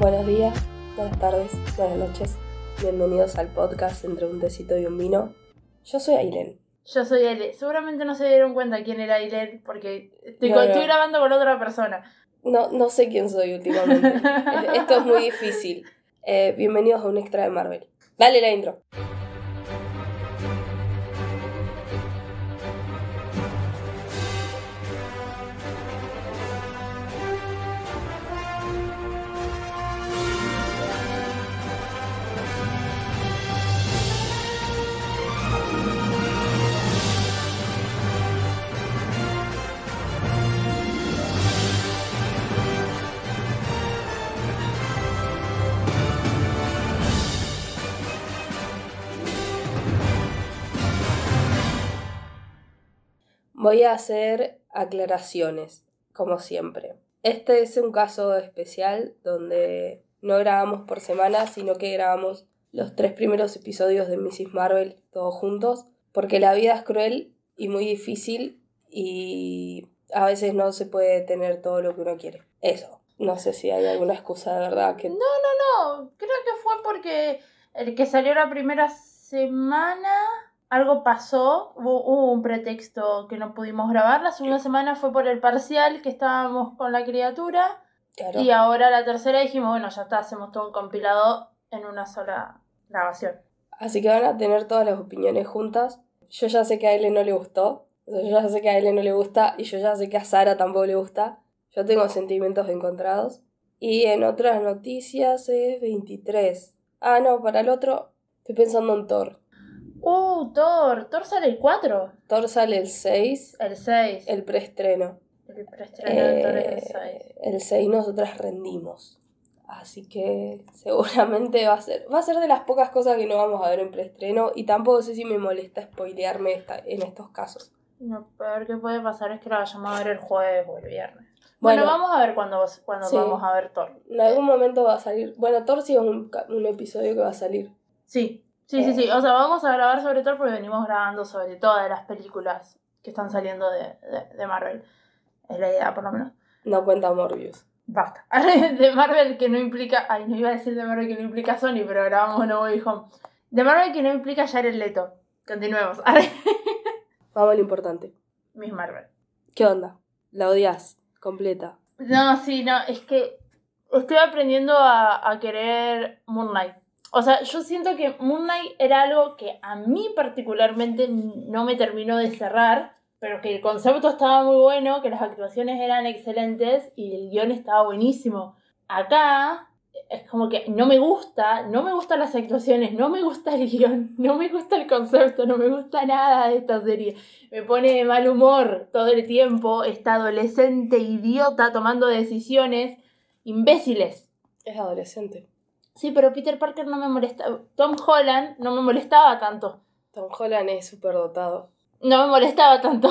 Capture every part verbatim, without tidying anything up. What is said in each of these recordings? Buenos días, buenas tardes, buenas noches. Bienvenidos al podcast Entre un tecito y un vino. Yo soy Ailén. Yo soy Ailén. Seguramente no se dieron cuenta quién era Ailén porque estoy, no, con, no. estoy grabando con otra persona. No, no sé quién soy últimamente. Esto es muy difícil. Eh, bienvenidos a un extra de Marvel. Dale la intro. Voy a hacer aclaraciones, como siempre. Este es un caso especial donde no grabamos por semana, sino que grabamos los tres primeros episodios de miss Marvel todos juntos, porque la vida es cruel y muy difícil y a veces no se puede tener todo lo que uno quiere. Eso. No sé si hay alguna excusa de verdad que... No, no, no. Creo que fue porque el que salió la primera semana... Algo pasó, hubo, hubo un pretexto que no pudimos grabar. La segunda semana fue por el parcial que estábamos con la criatura. Claro. Y ahora la tercera dijimos, bueno, ya está, hacemos todo un compilado en una sola grabación. Así que van a tener todas las opiniones juntas. Yo ya sé que a él no le gustó. Yo ya sé que a él no le gusta y yo ya sé que a Sara tampoco le gusta. Yo tengo sentimientos encontrados. Y en otras noticias es veintitrés. Ah, no, para el otro estoy pensando en Thor. Uh, Thor, Thor sale el cuatro. Thor sale el seis. El seis. El preestreno. El preestreno eh, de Thor es el seis. El seis nosotras rendimos. Así que seguramente va a ser. Va a ser de las pocas cosas que no vamos a ver en preestreno. Y tampoco sé si me molesta spoilearme esta, en estos casos. Lo peor que puede pasar es que la vayamos a ver el jueves o el viernes. Bueno, bueno vamos a ver cuando, cuando sí, vamos a ver Thor. En algún momento va a salir. Bueno, Thor sí es un, un episodio que va a salir. Sí. Sí, sí, sí. O sea, vamos a grabar sobre todo porque venimos grabando sobre todas las películas que están saliendo de, de, de Marvel. Es la idea, por lo menos. No cuenta Morbius. Basta. De Marvel que no implica... Ay, no iba a decir de Marvel que no implica Sony, pero grabamos No Way Home. De Marvel que no implica Jared Leto. Continuemos. Vamos a lo importante. Miss Marvel. ¿Qué onda? ¿La odias? ¿Completa? No, sí, no. Es que estoy aprendiendo a, a querer Moon Knight. O sea, yo siento que Moon Knight era algo que a mí particularmente no me terminó de cerrar, pero que el concepto estaba muy bueno, que las actuaciones eran excelentes y el guión estaba buenísimo. Acá es como que no me gusta, no me gustan las actuaciones, no me gusta el guión, no me gusta el concepto, no me gusta nada de esta serie. Me pone de mal humor todo el tiempo esta adolescente idiota tomando decisiones imbéciles. Es adolescente. Sí, pero Peter Parker no me molestaba. Tom Holland no me molestaba tanto. Tom Holland es súper dotado. No me molestaba tanto.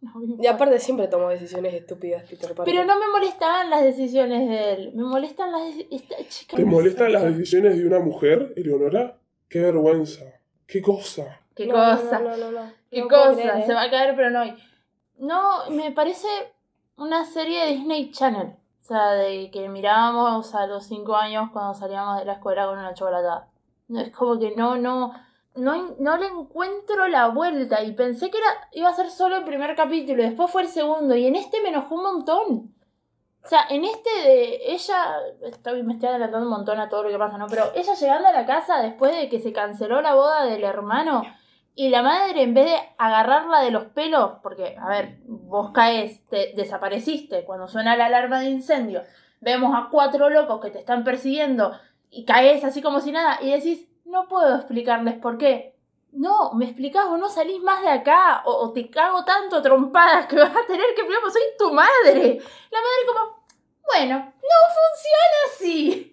No me y aparte siempre tomó decisiones estúpidas, Peter Parker. Pero no me molestaban las decisiones de él. Me molestan las de... Esta chica. ¿Te molestan las decisiones de una mujer, Eleonora? ¡Qué vergüenza! ¡Qué cosa! ¡Qué no, cosa! No, no, no, no, no. ¡Qué no cosa! Creer, ¿eh? Se va a caer, pero no. No, me parece una serie de Disney Channel. O sea, de que mirábamos a los cinco años cuando salíamos de la escuela con una chocolatada. No, es como que no, no, no, no le encuentro la vuelta. Y pensé que era, iba a ser solo el primer capítulo, y después fue el segundo. Y en este me enojó un montón. O sea, en este de ella, estoy, me estoy adelantando un montón a todo lo que pasa, ¿no? Pero ella llegando a la casa después de que se canceló la boda del hermano, y la madre, en vez de agarrarla de los pelos, porque, a ver, vos caes, te desapareciste, cuando suena la alarma de incendio, vemos a cuatro locos que te están persiguiendo, y caes así como si nada, y decís, no puedo explicarles por qué. No, me explicás o no salís más de acá, o, o te cago tanto trompadas que vas a tener que explicar, porque soy tu madre. La madre como, bueno, no funciona así.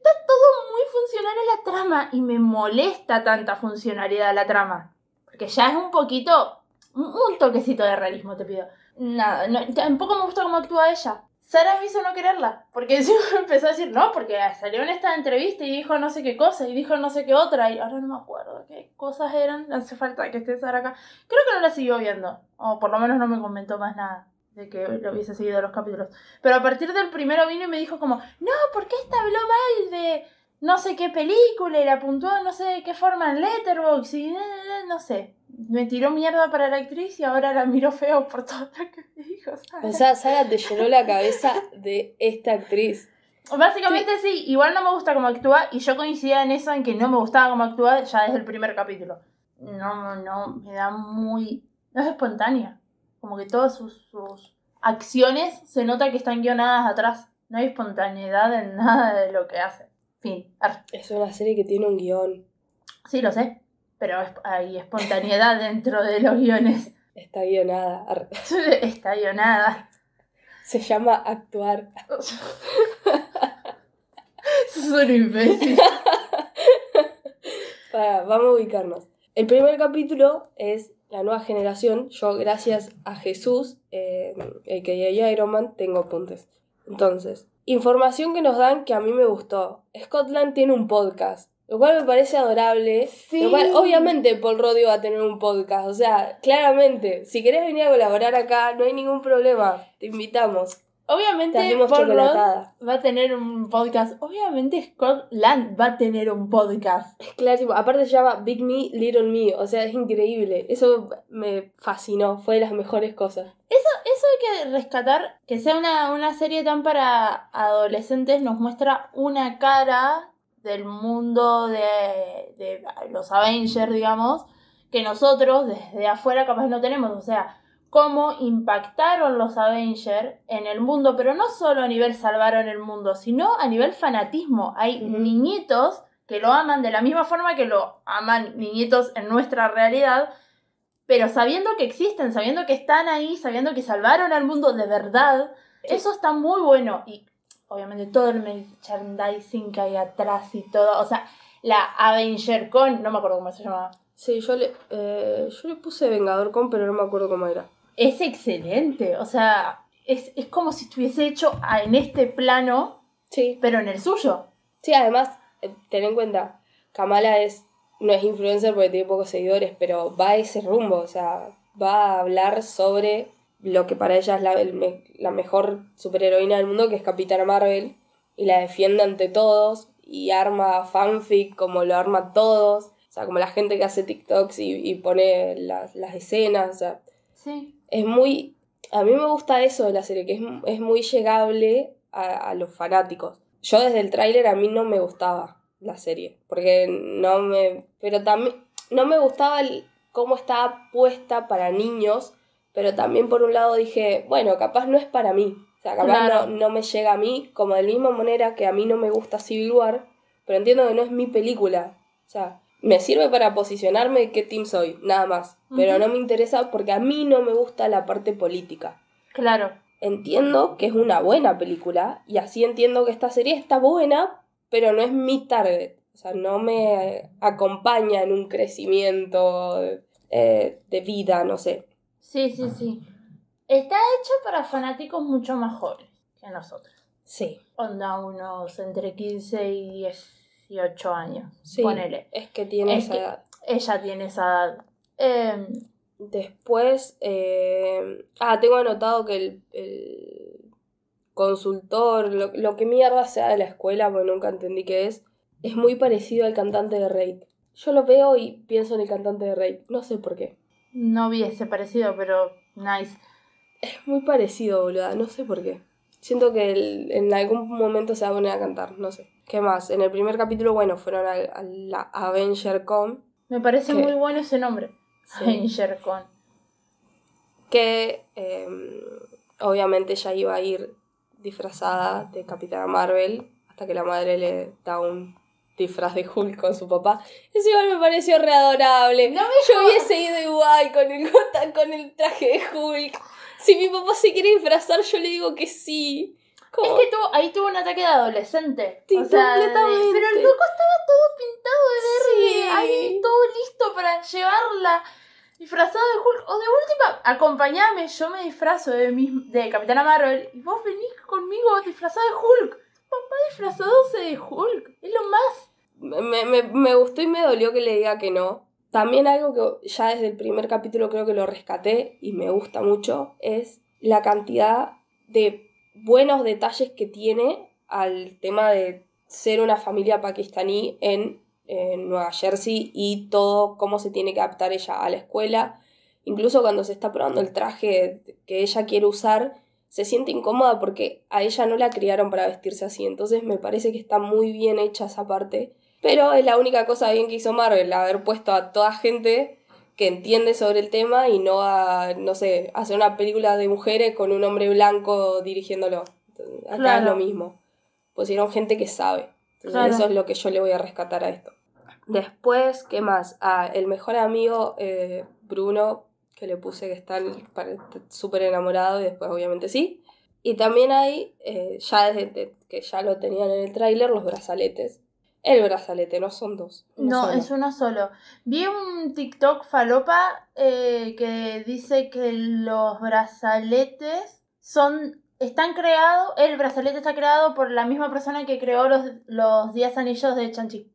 Está todo muy funcional en la trama y me molesta tanta funcionalidad de la trama. Porque ya es un poquito, un toquecito de realismo te pido. Nada, no, tampoco me gusta cómo actúa ella. Sara me hizo no quererla, porque encima empezó a decir no, porque salió en esta entrevista y dijo no sé qué cosa, y dijo no sé qué otra, y ahora no me acuerdo qué cosas eran, hace falta que esté Sara acá. Creo que no la siguió viendo, o por lo menos no me comentó más nada de que lo hubiese seguido los capítulos. Pero a partir del primero vino y me dijo como, no, ¿por qué esta habló mal de no sé qué película y la puntuó de no sé de qué forma en Letterboxd? Y no, no, no, no sé. Me tiró mierda para la actriz y ahora la miro feo por todo lo que me dijo, Sara. O sea, Sara te llenó la cabeza de esta actriz. Básicamente sí. sí, igual no me gusta cómo actúa y yo coincidía en eso, en que no me gustaba cómo actúa ya desde el primer capítulo. No, no, me da muy... No es espontánea. Como que todas sus, sus acciones se nota que están guionadas atrás. No hay espontaneidad en nada de lo que hace. Fin. Ar. Es una serie que tiene un guión. Sí, lo sé. Pero hay espontaneidad dentro de los guiones. Está guionada. Ar. Está guionada. Se llama actuar. Sos un imbécil. Para, vamos a ubicarnos. El primer capítulo es la nueva generación. Yo, gracias a Jesús, eh, a k a. Iron Man, tengo apuntes. Entonces, información que nos dan que a mí me gustó. Scott Lang tiene un podcast, lo cual me parece adorable. Sí. Lo cual, obviamente, Paul Roddy va a tener un podcast. O sea, claramente, si querés venir a colaborar acá, no hay ningún problema. Te invitamos. Obviamente, Paul Roddy va a tener un podcast. Obviamente, Scott Lang va a tener un podcast. Es clarísimo. Aparte se llama Big Me, Little Me. O sea, es increíble. Eso me fascinó. Fue de las mejores cosas. Eso, eso hay que rescatar. Que sea una, una serie tan para adolescentes nos muestra una cara... del mundo de, de los Avengers, digamos, que nosotros desde afuera capaz no tenemos. O sea, cómo impactaron los Avengers en el mundo, pero no solo a nivel salvaron el mundo, sino a nivel fanatismo. Hay mm-hmm. niñitos que lo aman de la misma forma que lo aman niñitos en nuestra realidad, pero sabiendo que existen, sabiendo que están ahí, sabiendo que salvaron al mundo de verdad. Sí. Eso está muy bueno. Y obviamente todo el merchandising que hay atrás y todo. O sea, la AvengerCon, no me acuerdo cómo se llamaba. Sí, yo le, eh, yo le puse VengadorCon, pero no me acuerdo cómo era. Es excelente. O sea, es, es como si estuviese hecho en este plano, sí, pero en el suyo. Sí, además, ten en cuenta, Kamala es no es influencer porque tiene pocos seguidores, pero va a ese rumbo. O sea, va a hablar sobre... lo que para ella es la, el, la mejor superheroína del mundo, que es Capitana Marvel, y la defiende ante todos, y arma fanfic como lo arma todos, o sea, como la gente que hace TikToks y, y pone las, las escenas, o sea, sí. Es muy... A mí me gusta eso de la serie, que es, es muy llegable a, a los fanáticos. Yo desde el tráiler a mí no me gustaba la serie, porque no me... Pero también no me gustaba el, cómo estaba puesta para niños... Pero también por un lado dije, bueno, capaz no es para mí. O sea, capaz claro. no, no me llega a mí, como de la misma manera que a mí no me gusta Civil War, pero entiendo que no es mi película. O sea, me sirve para posicionarme de qué team soy, nada más. Uh-huh. Pero no me interesa porque a mí no me gusta la parte política. Claro. Entiendo que es una buena película y así entiendo que esta serie está buena, pero no es mi target. O sea, no me acompaña en un crecimiento eh, de vida, no sé. Sí, sí, sí. Está hecho para fanáticos mucho más jóvenes que nosotros. Sí. Onda unos entre quince y dieciocho años. Sí, ponele. Es que tiene es esa que edad. Ella tiene esa edad. Eh, Después, eh, ah, tengo anotado que el, el consultor, lo, lo que mierda sea de la escuela, porque nunca entendí qué es, es muy parecido al cantante de Rake. Yo lo veo y pienso en el cantante de Rake. No sé por qué. No vi ese parecido, pero nice. Es muy parecido, boluda, no sé por qué. Siento que el, en algún momento se va a poner a cantar, no sé. ¿Qué más? En el primer capítulo, bueno, fueron a, a la AvengerCon. Me parece que, muy bueno ese nombre. Sí. AvengerCon. Que eh, obviamente ella iba a ir disfrazada de Capitana Marvel hasta que la madre le da un... disfraz de Hulk con su papá. Eso igual me pareció re adorable. No me Yo hubiese ido igual con el, con el traje de Hulk. Si mi papá se quiere disfrazar, yo le digo que sí. ¿Cómo? Es que tuvo, ahí tuvo un ataque de adolescente. Sí, o sea, completamente. De, pero el loco estaba todo pintado de verde. Sí. Ahí todo listo para llevarla disfrazado de Hulk. O de última, acompañame, yo me disfrazo de, mi, de Capitana Marvel y vos venís conmigo disfrazado de Hulk. Papá disfrazándose de Hulk, es lo más. Me, me, me gustó y me dolió que le diga que no. También algo que ya desde el primer capítulo creo que lo rescaté y me gusta mucho es la cantidad de buenos detalles que tiene al tema de ser una familia pakistaní en, en Nueva Jersey y todo cómo se tiene que adaptar ella a la escuela. Incluso cuando se está probando el traje que ella quiere usar, se siente incómoda porque a ella no la criaron para vestirse así. Entonces me parece que está muy bien hecha esa parte. Pero es la única cosa bien que hizo Marvel, haber puesto a toda gente que entiende sobre el tema y no a, no sé, hacer una película de mujeres con un hombre blanco dirigiéndolo. Entonces, acá claro. Es lo mismo. Pusieron gente que sabe. Entonces, claro. Eso es lo que yo le voy a rescatar a esto. Después, ¿qué más? Ah, el mejor amigo, eh, Bruno, que le puse que está súper enamorado y después obviamente sí. Y también hay, eh, ya desde que ya lo tenían en el tráiler, los brazaletes. El brazalete, no son dos. No, sola. Es uno solo. Vi un TikTok falopa eh, que dice que los brazaletes son están creados, el brazalete está creado por la misma persona que creó los, los diez anillos de Chanchi.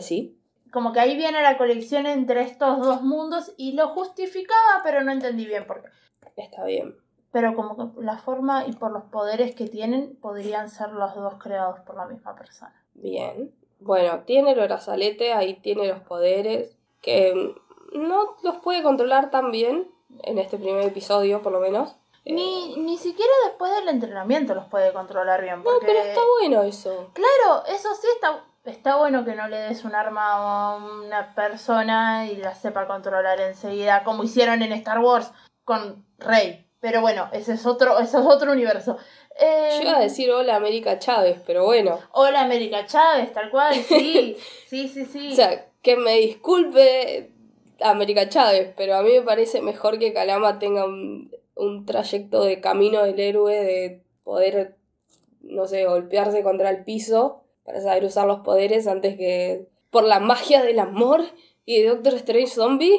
Sí. Como que ahí viene la colección entre estos dos mundos y lo justificaba, pero no entendí bien por qué. Está bien. Pero como que la forma y por los poderes que tienen podrían ser los dos creados por la misma persona. Bien. Bueno, tiene el brazalete, ahí tiene los poderes, que no los puede controlar tan bien, en este primer episodio por lo menos. Ni, eh... ni siquiera después del entrenamiento los puede controlar bien. Porque... No, pero está bueno eso. Claro, eso sí está... Está bueno que no le des un arma a una persona y la sepa controlar enseguida, como hicieron en Star Wars con Rey. Pero bueno, ese es otro, ese es otro universo. Eh, Yo iba a decir hola América Chávez, pero bueno. Hola América Chávez, tal cual, sí, sí, sí, sí. O sea, que me disculpe América Chávez, pero a mí me parece mejor que Kalama tenga un, un trayecto de camino del héroe, de poder, no sé, golpearse contra el piso... Para saber usar los poderes antes que... Por la magia del amor y de Doctor Strange Zombie,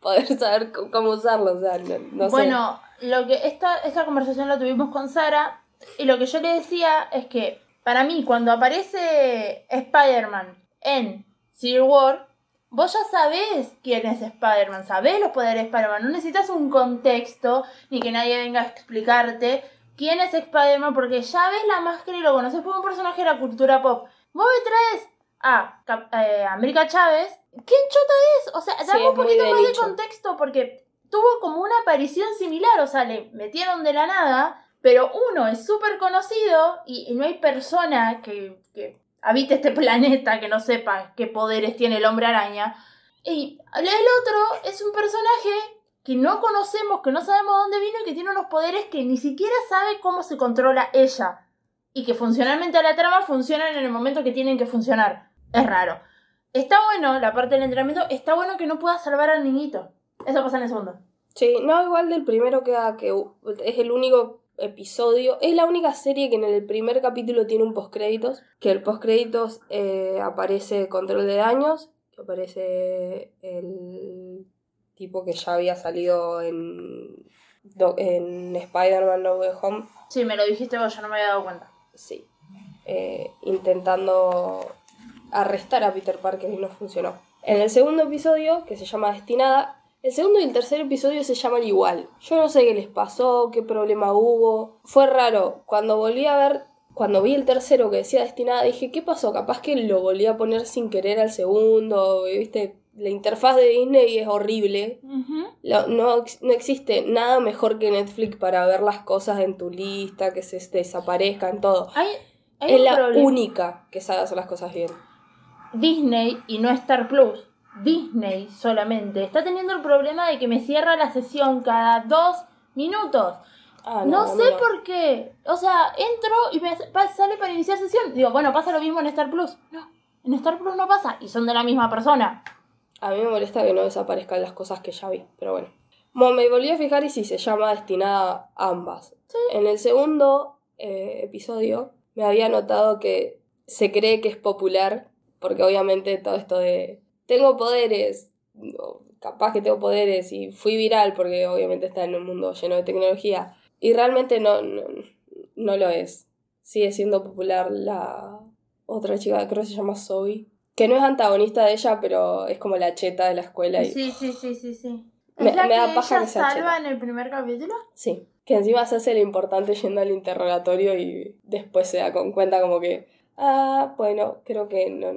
poder saber c- cómo usarlo, o sea, no, no bueno, sé. Bueno, lo que esta, esta conversación la tuvimos con Sara, y lo que yo le decía es que, para mí, cuando aparece Spider-Man en Civil War, vos ya sabés quién es Spider-Man, sabés los poderes de Spider-Man, no necesitas un contexto, ni que nadie venga a explicarte... ¿Quién es Spider-Man? Porque ya ves la máscara y lo conoces como un personaje de la cultura pop. Vos me traes a Cap- eh, América Chávez. ¿Quién chota es? O sea, dame sí, un poquito más de contexto porque tuvo como una aparición similar. O sea, le metieron de la nada, pero uno es súper conocido y, y no hay persona que, que habite este planeta que no sepa qué poderes tiene el hombre araña. Y el otro es un personaje... que no conocemos, que no sabemos dónde vino y que tiene unos poderes que ni siquiera sabe cómo se controla ella. Y que funcionalmente a la trama funcionan en el momento que tienen que funcionar. Es raro. Está bueno la parte del entrenamiento, está bueno que no pueda salvar al niñito. Eso pasa en el segundo. Sí, no, igual del primero queda que es el único episodio, es la única serie que en el primer capítulo tiene un postcréditos, que el postcréditos eh, aparece Control de Daños, que aparece el... tipo que ya había salido en, en Spider-Man No Way Home. Sí, me lo dijiste vos, yo no me había dado cuenta. Sí. Eh, intentando arrestar a Peter Parker y no funcionó. En el segundo episodio, que se llama Destinada, el segundo y el tercer episodio se llaman igual. Yo no sé qué les pasó, qué problema hubo. Fue raro. Cuando volví a ver, cuando vi el tercero que decía Destinada, dije, ¿qué pasó? Capaz que lo volví a poner sin querer al segundo, ¿viste? La interfaz de Disney es horrible. Uh-huh. No, no, no existe nada mejor que Netflix para ver las cosas en tu lista, que se desaparezcan, todo. Hay, hay es la problema. Única que sabe hacer las cosas bien. Disney y no Star Plus. Disney solamente. Está teniendo el problema de que me cierra la sesión cada dos minutos. Ah, no, no sé no. por qué. O sea, entro y me sale para iniciar sesión. Digo, bueno, pasa lo mismo en Star Plus. No, en Star Plus no pasa. Y son de la misma persona. A mí me molesta que no desaparezcan las cosas que ya vi, pero bueno. Bueno, me volví a fijar y sí, se llama Destinada ambas. Sí. En el segundo eh, episodio me había notado que se cree que es popular, porque obviamente todo esto de tengo poderes, capaz que tengo poderes, y fui viral porque obviamente está en un mundo lleno de tecnología, y realmente no, no, no lo es. Sigue siendo popular la otra chica, creo que se llama Zoe. Que no es antagonista de ella, pero es como la cheta de la escuela. Y... Sí, sí, sí, sí, sí. Me, me da paja que se salva en el primer capítulo. Sí, que encima se hace lo importante yendo al interrogatorio y después se da con cuenta como que ah, bueno, creo que no,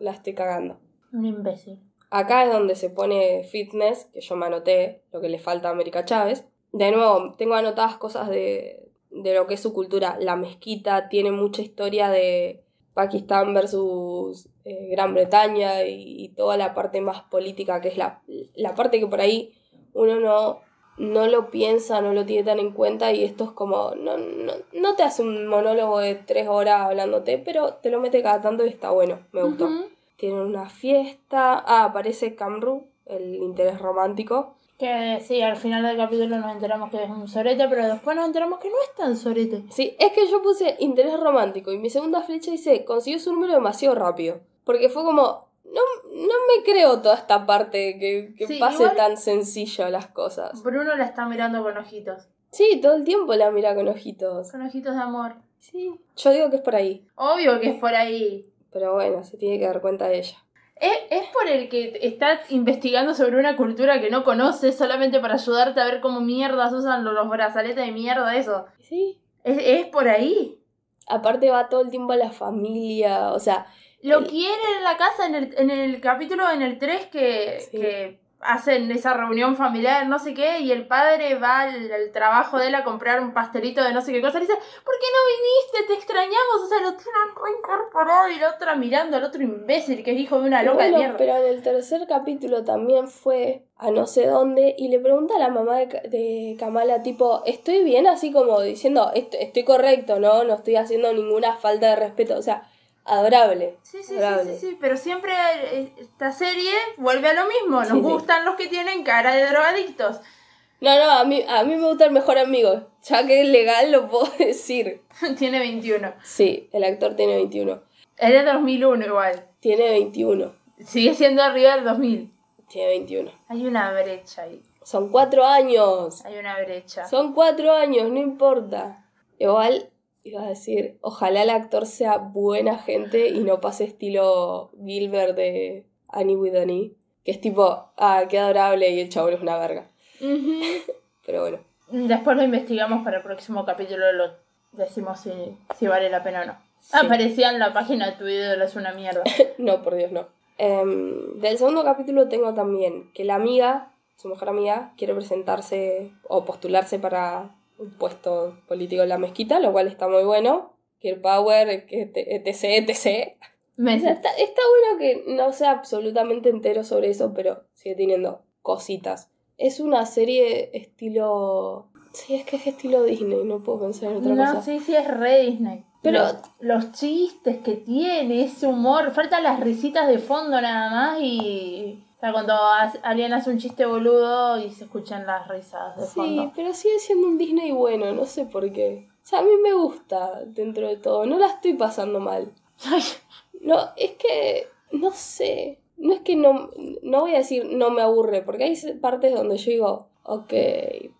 la estoy cagando. Un imbécil. Acá es donde se pone fitness, que yo me anoté lo que le falta a América Chávez. De nuevo, tengo anotadas cosas de, de lo que es su cultura. La mezquita tiene mucha historia de Pakistán versus eh, Gran Bretaña y, y toda la parte más política, que es la, la parte que por ahí uno no, no lo piensa, no lo tiene tan en cuenta, y esto es como, no, no, no te hace un monólogo de tres horas hablándote, pero te lo mete cada tanto y está bueno, me gustó. Uh-huh. Tienen una fiesta, ah, aparece Kamru, el interés romántico. Que sí, al final del capítulo nos enteramos que es un sorete, pero después nos enteramos que no es tan sorete. Sí, es que yo puse interés romántico y mi segunda flecha dice, consiguió su número demasiado rápido. Porque fue como, no, no me creo toda esta parte que, que sí, pase tan sencillo las cosas. Bruno la está mirando con ojitos. Sí, todo el tiempo la mira con ojitos. Con ojitos de amor. Sí, yo digo que es por ahí. Obvio que es por ahí. Pero bueno, se tiene que dar cuenta de ella. ¿Es, es por el que está investigando sobre una cultura que no conoces solamente para ayudarte a ver cómo mierdas usan los, los brazaletes de mierda, eso? Sí. ¿Es, es por ahí? Aparte va todo el tiempo a la familia, o sea... Lo el... quiere en la casa, en el, en el capítulo, en el tres, que, sí. que hacen esa reunión familiar, no sé qué, y el padre va al, al trabajo de él a comprar un pastelito de no sé qué cosa, y dice, ¿por qué no viniste? Te extrañamos, o sea, lo tienen reincorporado y la otra mirando al otro imbécil que es hijo de una loca bueno, de mierda. Pero en el tercer capítulo también fue a no sé dónde y le pregunta a la mamá de, de Kamala, tipo, ¿estoy bien? Así como diciendo, Est- estoy correcto, ¿no? No estoy haciendo ninguna falta de respeto, o sea... Adorable. Sí, sí, adorable. sí, sí, sí, pero siempre esta serie vuelve a lo mismo. Nos sí, gustan sí. los que tienen cara de drogadictos. No, no, a mí, a mí me gusta el mejor amigo. Ya que es legal lo puedo decir. Tiene veintiuno. Sí, el actor tiene veintiuno. Es de dos mil uno igual. Tiene veintiuno. Sigue siendo arriba del dos mil. Tiene veintiuno. Hay una brecha ahí. Son cuatro años. Hay una brecha. Son cuatro años, no importa. Igual... Ibas a decir, ojalá el actor sea buena gente y no pase estilo Gilbert de Annie with Annie, que es tipo, ah, qué adorable y el chabón es una verga. Uh-huh. Pero bueno. Después lo investigamos para el próximo capítulo, lo decimos si, si vale la pena o no. Sí. Aparecía en la página de tu ídolo, es una mierda. No, por Dios, no. Um, del segundo capítulo tengo también que la amiga, su mejor amiga, quiere presentarse o postularse para... un puesto político en la mezquita, lo cual está muy bueno. Que el power, etc, etcétera. O sea, está, está bueno que no sea absolutamente entero sobre eso, pero sigue teniendo cositas. Es una serie estilo... Sí, es que es estilo Disney, no puedo pensar en otra no, cosa. No, sí, sí, es re Disney. Pero los, los chistes que tiene, ese humor, faltan las risitas de fondo nada más y... O sea, cuando alguien hace un chiste boludo y se escuchan las risas de fondo. Sí, pero sigue siendo un Disney bueno, no sé por qué. O sea, a mí me gusta dentro de todo, no la estoy pasando mal. Ay. No, es que, no sé, no es que no, no voy a decir no me aburre, porque hay partes donde yo digo, ok,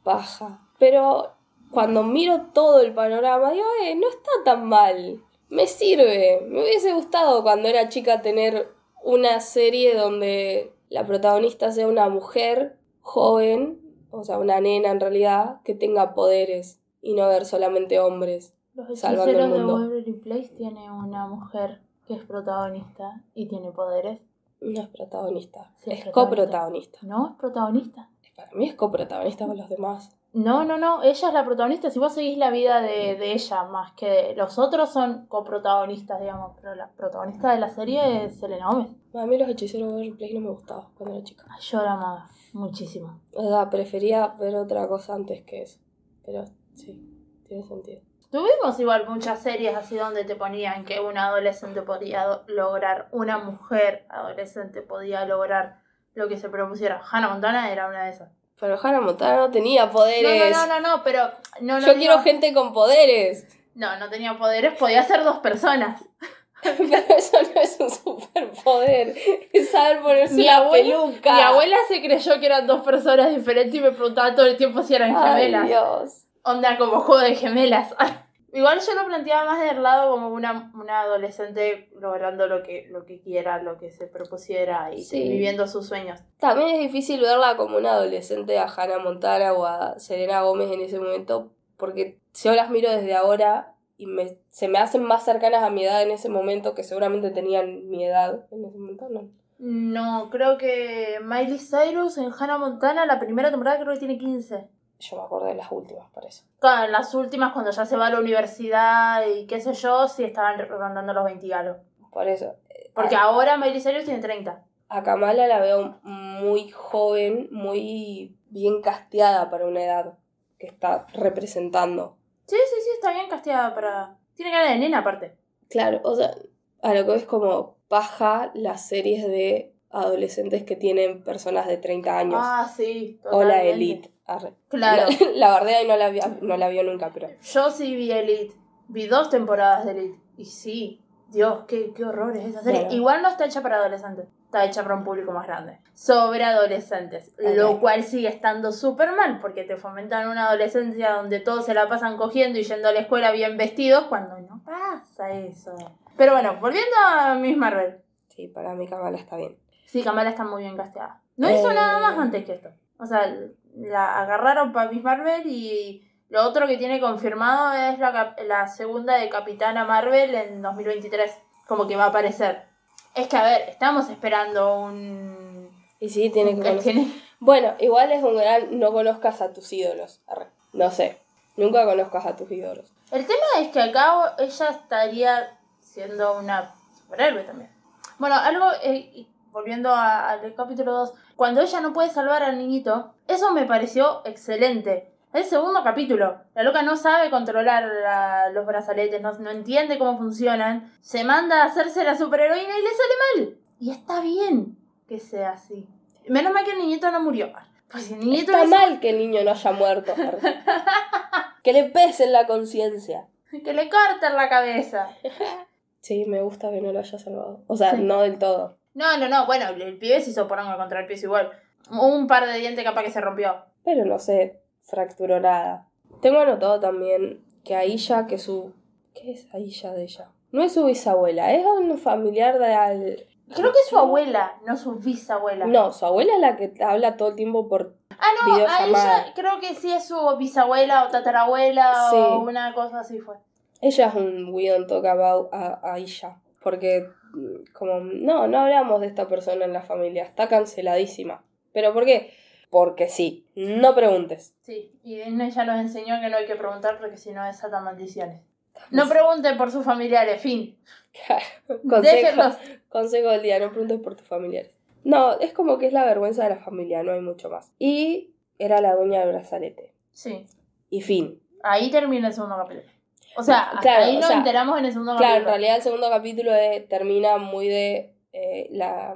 paja. Pero cuando miro todo el panorama digo, eh, no está tan mal, me sirve. Me hubiese gustado cuando era chica tener una serie donde... la protagonista sea una mujer joven, o sea, una nena en realidad, que tenga poderes y no ver solamente hombres salvando el mundo. Los hechiceros de Waverly Place tiene una mujer que es protagonista y tiene poderes. No es protagonista, sí, es, es coprotagonista. No, es protagonista. Para mí es coprotagonista con los demás. No, no, no, ella es la protagonista. Si vos seguís la vida de, de ella más que los otros son coprotagonistas, digamos. Pero la protagonista de la serie es Selena Gómez. A mí los hechiceros de Waverly Place no me gustaban cuando era chica. Yo la amaba muchísimo. O sea, prefería ver otra cosa antes que eso. Pero sí, tiene sentido. Tuvimos igual muchas series así donde te ponían que una adolescente podía do- lograr, una mujer adolescente podía lograr lo que se propusiera. Hannah Montana era una de esas. Pero Hannah Montana no tenía poderes. No, no, no, no, no pero... No, no Yo quiero digo... gente con poderes. No, no tenía poderes, podía ser dos personas. Pero eso no es un superpoder. Es saber ponerse mi una abuela, peluca. Mi abuela se creyó que eran dos personas diferentes y me preguntaba todo el tiempo si eran gemelas. Ay, Dios. Onda como juego de gemelas. Igual yo lo planteaba más del lado como una, una adolescente logrando lo que, lo que quiera, lo que se propusiera y sí. viviendo sus sueños. También es difícil verla como una adolescente a Hannah Montana o a Selena Gómez en ese momento, porque yo las miro desde ahora y me, se me hacen más cercanas a mi edad en ese momento, que seguramente tenían mi edad en ese momento, ¿no? No, creo que Miley Cyrus en Hannah Montana, la primera temporada creo que tiene quince. Yo me acuerdo de las últimas, por eso. Claro, en las últimas, cuando ya se va a la universidad y qué sé yo, sí estaban rondando los veinte galos. Por eso. Porque a... ahora Miley Cyrus tiene treinta. A Kamala la veo muy joven, muy bien casteada para una edad que está representando. Sí, sí, sí, está bien casteada para... Tiene cara de nena, aparte. Claro, o sea, a lo que ves como paja las series de adolescentes que tienen personas de treinta años. Ah, sí, totalmente. O la Elite. Arre. Claro. La, la bardea y no la, vi, no la vio nunca, pero... Yo sí vi Elite. Vi dos temporadas de Elite. Y sí, Dios, qué, qué horror es esa serie. Bueno. Igual no está hecha para adolescentes. Está hecha para un público más grande. Sobre adolescentes. Okay. Lo cual sigue estando súper mal, porque te fomentan una adolescencia donde todos se la pasan cogiendo y yendo a la escuela bien vestidos, cuando no pasa eso. Pero bueno, volviendo a Miss Marvel. Sí, para mí Kamala está bien. Sí, Kamala está muy bien casteada. No eh... hizo nada más antes que esto. O sea... La agarraron para Miss Marvel y lo otro que tiene confirmado es la, la segunda de Capitana Marvel en dos mil veintitrés. Como que va a aparecer. Es que, a ver, estamos esperando un... Y sí, tiene que conocer. Bueno, igual es un gran no conozcas a tus ídolos. No sé, nunca conozcas a tus ídolos. El tema es que acá ella estaría siendo una superhéroe también. Bueno, algo... Eh, volviendo al capítulo dos, cuando ella no puede salvar al niñito, eso me pareció excelente. El segundo capítulo, la loca no sabe controlar la, los brazaletes, no, no entiende cómo funcionan, se manda a hacerse la superheroína y le sale mal. Y está bien que sea así. Menos mal que el niñito no murió. Pues el niñito está no mal se... que el niño no haya muerto. Que le pesen la conciencia. Que le corten la cabeza. Sí, me gusta que no lo haya salvado. O sea, sí. No del todo. No, no, no, bueno, el pibe se hizo porongo contra el piso igual. Un par de dientes capaz que se rompió. Pero no sé, fracturó nada. Tengo anotado también que Aisha, que su... ¿Qué es Aisha de ella? No es su bisabuela, es un familiar de al... Creo que es su abuela, no su bisabuela. No, su abuela es la que habla todo el tiempo por videollamada. Ah, no, Aisha creo que sí es su bisabuela o tatarabuela, sí. O una cosa así fue. Ella es un we don't talk about a Aisha, porque... Como, no, no hablamos de esta persona en la familia, está canceladísima. ¿Pero por qué? Porque sí, no preguntes. Sí, y Disney ya nos enseñó que no hay que preguntar porque si no desatan maldiciones. No pregunten por sus familiares, fin. Claro, consejo, consejo del día, no preguntes por tus familiares. No, es como que es la vergüenza de la familia, no hay mucho más. Y era la dueña del brazalete. Sí. Y fin. Ahí termina el segundo capítulo. O sea, hasta claro, ahí nos o sea, enteramos en el segundo claro, capítulo. Claro, en realidad el segundo capítulo de, termina muy de... Eh, la,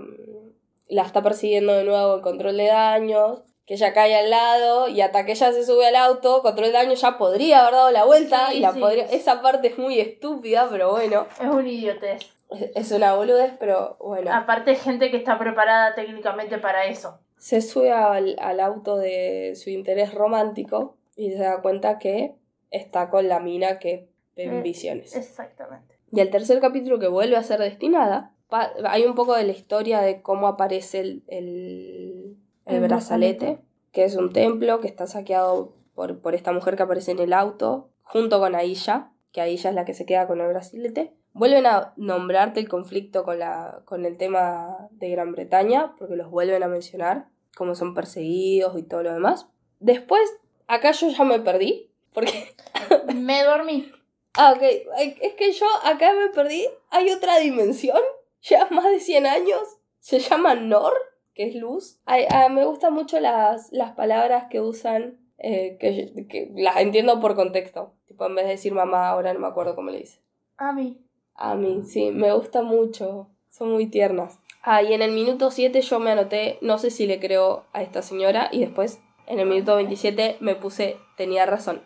la está persiguiendo de nuevo el control de daños, que ella cae al lado, y hasta que ella se sube al auto, control de daños ya podría haber dado la vuelta, sí, y la sí. podría... Esa parte es muy estúpida, pero bueno. Es un idiotez. Es, es una boludez, pero bueno. Aparte gente que está preparada técnicamente para eso. Se sube al, al auto de su interés romántico, y se da cuenta que... Está con la mina que ven eh, visiones. Exactamente. Y el tercer capítulo que vuelve a ser Destinada, pa- hay un poco de la historia de cómo aparece el, el, el, el brazalete, brazalete, que es un templo que está saqueado por, por esta mujer que aparece en el auto, junto con Aisha, que Aisha es la que se queda con el brazalete. Vuelven a nombrarte el conflicto con, la, con el tema de Gran Bretaña, porque los vuelven a mencionar, cómo son perseguidos y todo lo demás. Después, acá yo ya me perdí. Porque me dormí. Ah, ok. Es que yo acá me perdí. Hay otra dimensión. Lleva más de cien años. Se llama Nor, que es luz. Ay, ay, me gustan mucho las, las palabras que usan, eh, que, que las entiendo por contexto. Tipo, en vez de decir mamá, ahora no me acuerdo cómo le dice. A mí. A mí, sí. Me gusta mucho. Son muy tiernas. Ah, y en el minuto siete yo me anoté, no sé si le creo a esta señora. Y después, en el minuto veintisiete me puse, tenía razón.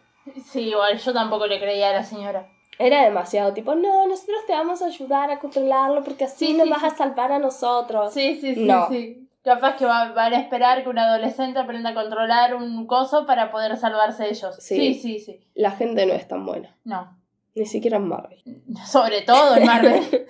Sí, igual yo tampoco le creía a la señora. Era demasiado, tipo, no, nosotros te vamos a ayudar a controlarlo porque así sí, nos sí, vas sí. a salvar a nosotros. Sí, sí, sí, no. sí. Capaz que van a esperar que un adolescente aprenda a controlar un coso para poder salvarse ellos. Sí, sí, sí. sí. La gente no es tan buena. No. Ni siquiera en Marvel. Sobre todo en Marvel.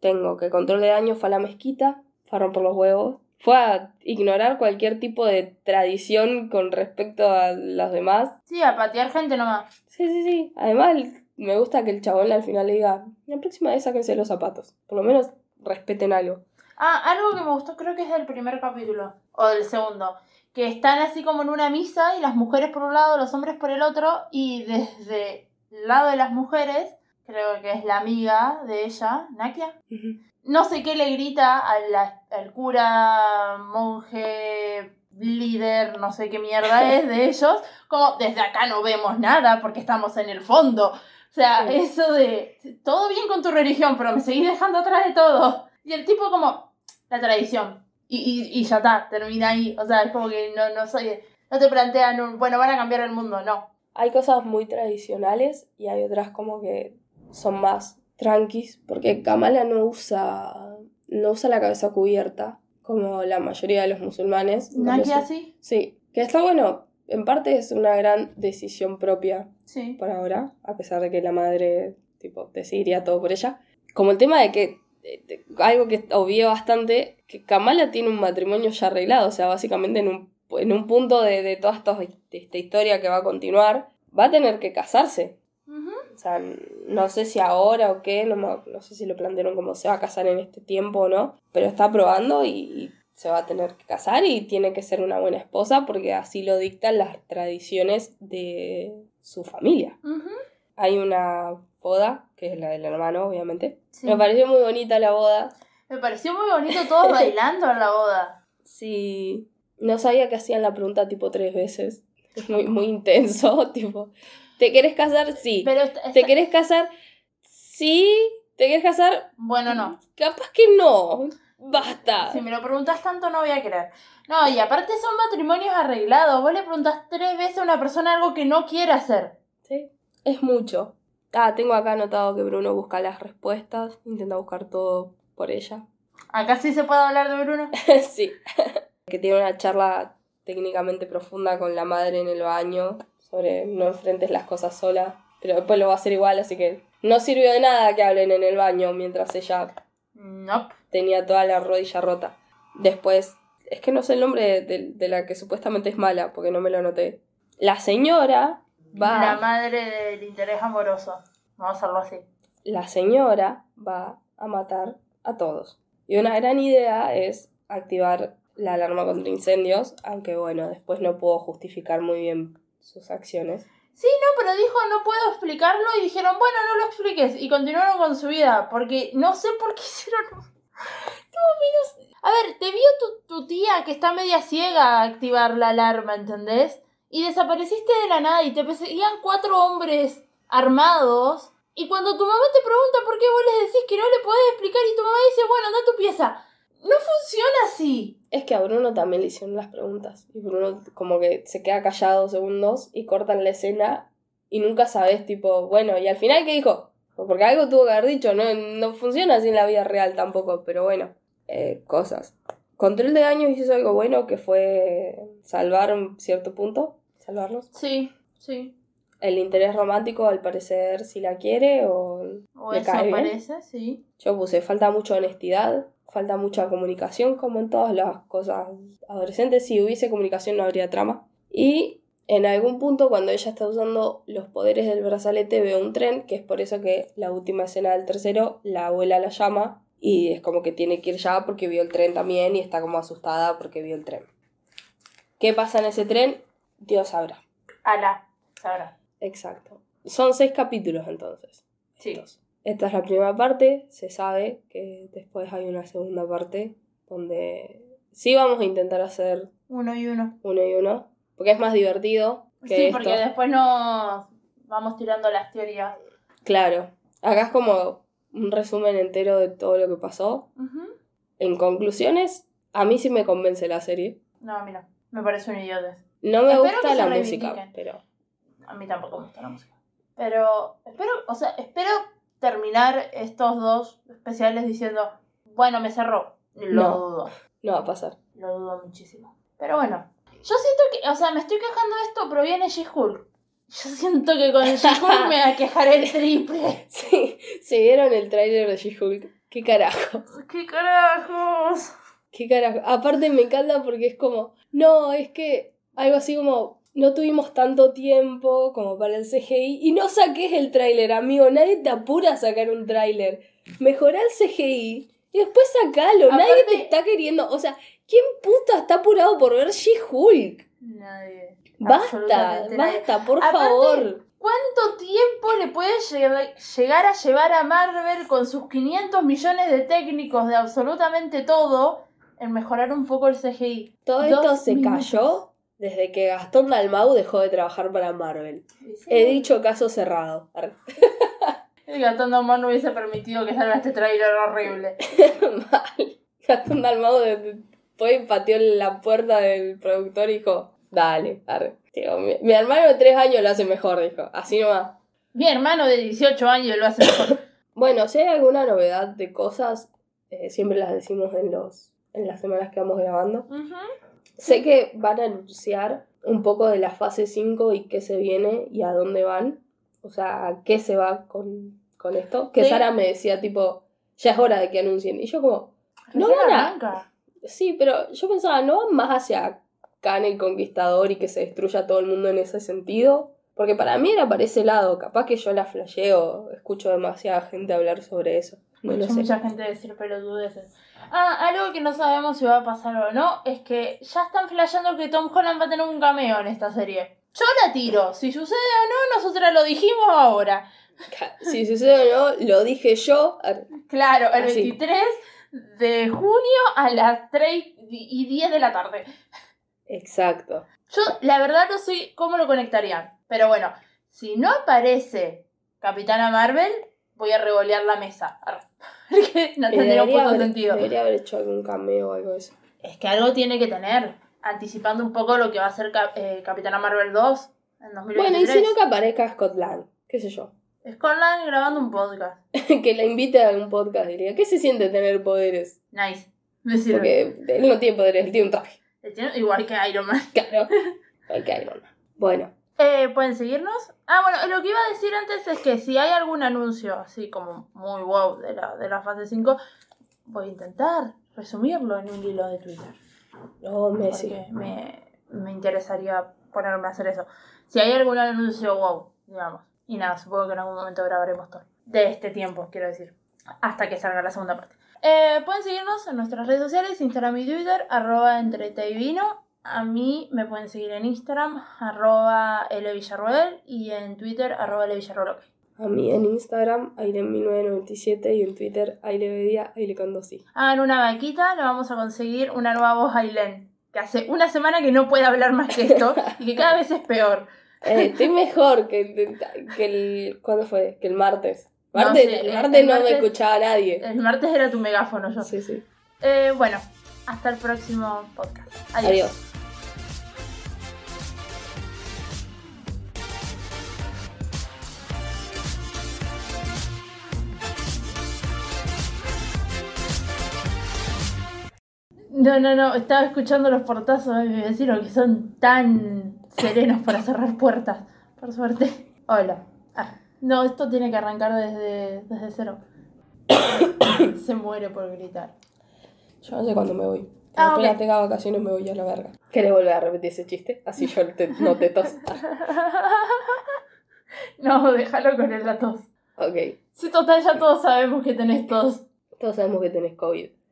Tengo que Control de Daños fue a la mezquita, fue a romper los huevos, fue a ignorar cualquier tipo de tradición con respecto a los demás. Sí, a patear gente nomás. Sí, sí, sí. Además, me gusta que el chabón al final le diga, la próxima vez sáquense los zapatos. Por lo menos respeten algo. Ah, algo que me gustó, creo que es del primer capítulo, o del segundo, que están así como en una misa y las mujeres por un lado, los hombres por el otro, y desde el lado de las mujeres, creo que es la amiga de ella, Nakia, uh-huh. no sé qué le grita a la, al cura, monje, líder, no sé qué mierda es de ellos, como desde acá no vemos nada porque estamos en el fondo. O sea, sí. Eso de todo bien con tu religión, pero me seguís dejando atrás de todo. Y el tipo como, la tradición, y, y, y ya está, termina ahí. O sea, es como que no, no, soy, no te plantean un, bueno, van a cambiar el mundo, no. Hay cosas muy tradicionales y hay otras como que son más tranquis, porque Kamala no usa, no usa la cabeza cubierta, como la mayoría de los musulmanes. ¿Nakia sí? Sí, que está bueno, en parte es una gran decisión propia sí. por ahora, a pesar de que la madre tipo decidiría todo por ella. Como el tema de que, algo que obvié bastante, que Kamala tiene un matrimonio ya arreglado, o sea, básicamente en un, en un punto de, de toda esta, de esta historia que va a continuar, va a tener que casarse. Uh-huh. O sea, no sé si ahora o qué, no, no sé si lo plantearon como se va a casar en este tiempo o no, pero está probando y, y se va a tener que casar y tiene que ser una buena esposa porque así lo dictan las tradiciones de su familia. Uh-huh. Hay una boda, que es la del hermano, obviamente. Sí. Me pareció muy bonita la boda. Me pareció muy bonito todos bailando en la boda. Sí. No sabía que hacían la pregunta tipo tres veces. Es muy, muy intenso, tipo... ¿Te querés casar? Sí. Pero esta, esta... ¿Te querés casar? Sí. ¿Te querés casar? Bueno, no. Capaz que no. Basta. Si me lo preguntás tanto no voy a querer. No, y aparte son matrimonios arreglados. Vos le preguntás tres veces a una persona algo que no quiere hacer. Sí. Es mucho. Ah, tengo acá anotado que Bruno busca las respuestas, intenta buscar todo por ella. ¿Acá sí se puede hablar de Bruno? Sí. Que tiene una charla técnicamente profunda con la madre en el baño sobre no enfrentes las cosas sola, pero después lo va a hacer igual, así que no sirvió de nada que hablen en el baño mientras ella nope. tenía toda la rodilla rota. Después, es que no sé el nombre de, de, de la que supuestamente es mala, porque no me lo anoté. La señora... Va. La madre del interés amoroso. Vamos a hacerlo así. La señora va a matar a todos. Y una gran idea es activar la alarma contra incendios, aunque bueno, después no puedo justificar muy bien sus acciones. Sí, no, pero dijo, no puedo explicarlo, y dijeron, bueno, no lo expliques, y continuaron con su vida, porque no sé por qué hicieron... No, menos... A ver, te vio tu, tu tía que está media ciega a activar la alarma, ¿entendés? Y desapareciste de la nada y te perseguían cuatro hombres armados. Y cuando tu mamá te pregunta por qué vos les decís que no le podés explicar y tu mamá dice, bueno, anda a tu pieza. No funciona así. Es que a Bruno también le hicieron las preguntas. Y Bruno como que se queda callado segundos y cortan la escena. Y nunca sabés, tipo, bueno, ¿y al final qué dijo? Porque algo tuvo que haber dicho. No, no funciona así en la vida real tampoco, pero bueno. Eh, cosas. Control de Daños hizo algo bueno que fue salvar un cierto punto. ¿Salvarlos? Sí, sí. El interés romántico, al parecer, si la quiere o, o le eso cae bien. Parece, sí. Yo puse, falta mucha honestidad, falta mucha comunicación, como en todas las cosas adolescentes. Si hubiese comunicación no habría trama. Y en algún punto, cuando ella está usando los poderes del brazalete, veo un tren, que es por eso que la última escena del tercero, la abuela la llama... Y es como que tiene que ir ya porque vio el tren también y está como asustada porque vio el tren. ¿Qué pasa en ese tren? Dios sabrá. Alá sabrá. Exacto. Son seis capítulos entonces. Sí. Entonces, esta es la primera parte. Se sabe que después hay una segunda parte donde sí vamos a intentar hacer... Uno y uno. Uno y uno. Porque es más divertido que sí, esto. Porque después nos vamos tirando las teorías. Claro. Acá es como... un resumen entero de todo lo que pasó. Uh-huh. En conclusiones, a mí sí me convence la serie. No, a mí no. Me parece un idiota. No me espero gusta la música, pero... A mí tampoco me gusta la música. Pero espero, o sea, espero terminar estos dos especiales diciendo, bueno, me cerró. Lo no, dudo. No va a pasar. Lo dudo muchísimo. Pero bueno, yo siento que, o sea, me estoy quejando de esto, pero viene She-Hulk. Yo siento que con She-Hulk me va a quejar el triple. Sí, ¿se vieron el tráiler de She-Hulk? ¿Qué carajos? ¿Qué carajos? ¿Qué carajos? Aparte me encanta porque es como... No, es que algo así como... No tuvimos tanto tiempo como para el C G I. Y no saques el tráiler, amigo. Nadie te apura a sacar un tráiler. Mejorá el C G I y después sacalo. Aparte, nadie te está queriendo... O sea, ¿quién puta está apurado por ver She-Hulk? Nadie. Basta, basta, por Aparte, favor. ¿Cuánto tiempo le puede llegar a llevar a Marvel con sus quinientos millones de técnicos de absolutamente todo en mejorar un poco el C G I? Todo Dos esto se minutos. Cayó desde que Gastón Dalmau dejó de trabajar para Marvel. Sí, sí. He dicho caso cerrado. El Gastón Dalmau no hubiese permitido que salga este tráiler horrible. Mal. Gastón Dalmau después pateó la puerta del productor y dijo... Dale, arre. Digo, mi, mi hermano de tres años lo hace mejor, dijo. Así nomás. Mi hermano de dieciocho años lo hace mejor. Bueno, si hay alguna novedad de cosas, eh, siempre las decimos en los en las semanas que vamos grabando. Uh-huh. Sé que van a anunciar un poco de la fase cinco y qué se viene y a dónde van. O sea, a qué se va con, con esto. Que sí. Sara me decía, tipo, ya es hora de que anuncien. Y yo como, no van a... Sí, pero yo pensaba, no van más hacia... Khan el Conquistador y que se destruya todo el mundo en ese sentido. Porque para mí era para ese lado. Capaz que yo la flasheo. Escucho demasiada gente hablar sobre eso. No Escucho sé. mucha gente decir pelotudeces. Ah, algo que no sabemos si va a pasar o no es que ya están flasheando que Tom Holland va a tener un cameo en esta serie. Yo la tiro. Si sucede o no, nosotras lo dijimos ahora. Si sucede o no, lo dije yo. Claro, el Así. veintitrés de junio a las tres y diez de la tarde. Exacto. Yo, la verdad, no sé cómo lo conectarían. Pero bueno, si no aparece Capitana Marvel, voy a revolear la mesa. Porque no tendría un puto sentido. Debería haber hecho algún cameo o algo de eso. Es que algo tiene que tener. Anticipando un poco lo que va a ser eh, Capitana Marvel dos en dos mil veintitrés. Bueno, y si no, que aparezca Scott Lang. ¿Qué sé yo? Scott Lang grabando un podcast. Que la invite a un podcast, diría. ¿Qué se siente tener poderes? Nice. Me sirve. Porque él no tiene poderes, él tiene un traje. Igual que Iron Man. Claro, igual que Iron Man. Bueno. Eh, ¿Pueden seguirnos? Ah, bueno, lo que iba a decir antes es que si hay algún anuncio así como muy wow de la, de la fase cinco, voy a intentar resumirlo en un hilo de Twitter. No, me, sí. me me interesaría ponerme a hacer eso. Si hay algún anuncio wow, digamos. Y nada, supongo que en algún momento grabaremos todo. De este tiempo, quiero decir. Hasta que salga la segunda parte. Eh, pueden seguirnos en nuestras redes sociales, Instagram y Twitter, arroba entretevino. A mí me pueden seguir en Instagram, arroba elevillarroel, y en Twitter, arroba elevillarroel. A mí en Instagram, aire mil novecientos noventa y siete, y en Twitter, airebedia, airecondosí. Ah, en una vaquita le vamos a conseguir una nueva voz a Ailén, que hace una semana que no puede hablar más que esto, y que cada vez es peor. Eh, estoy mejor que, que el... ¿Cuándo fue? Que el martes. Martes, no, sí, el, el martes no martes, me escuchaba a nadie. El martes era tu megáfono yo. Sí, sí. Eh, bueno, hasta el próximo podcast. Adiós. Adiós. No, no, no. Estaba escuchando los portazos de mi vecino que son tan serenos para cerrar puertas. Por suerte. Hola. Ah. No, esto tiene que arrancar desde, desde cero. Se muere por gritar. Yo no sé cuándo me voy. Cuando ah, okay. Las tenga vacaciones me voy a la verga. ¿Querés volver a repetir ese chiste? Así yo te, no te tos. No, déjalo con el la tos. Ok. Si total ya todos sabemos que tenés tos. Todos sabemos que tenés COVID.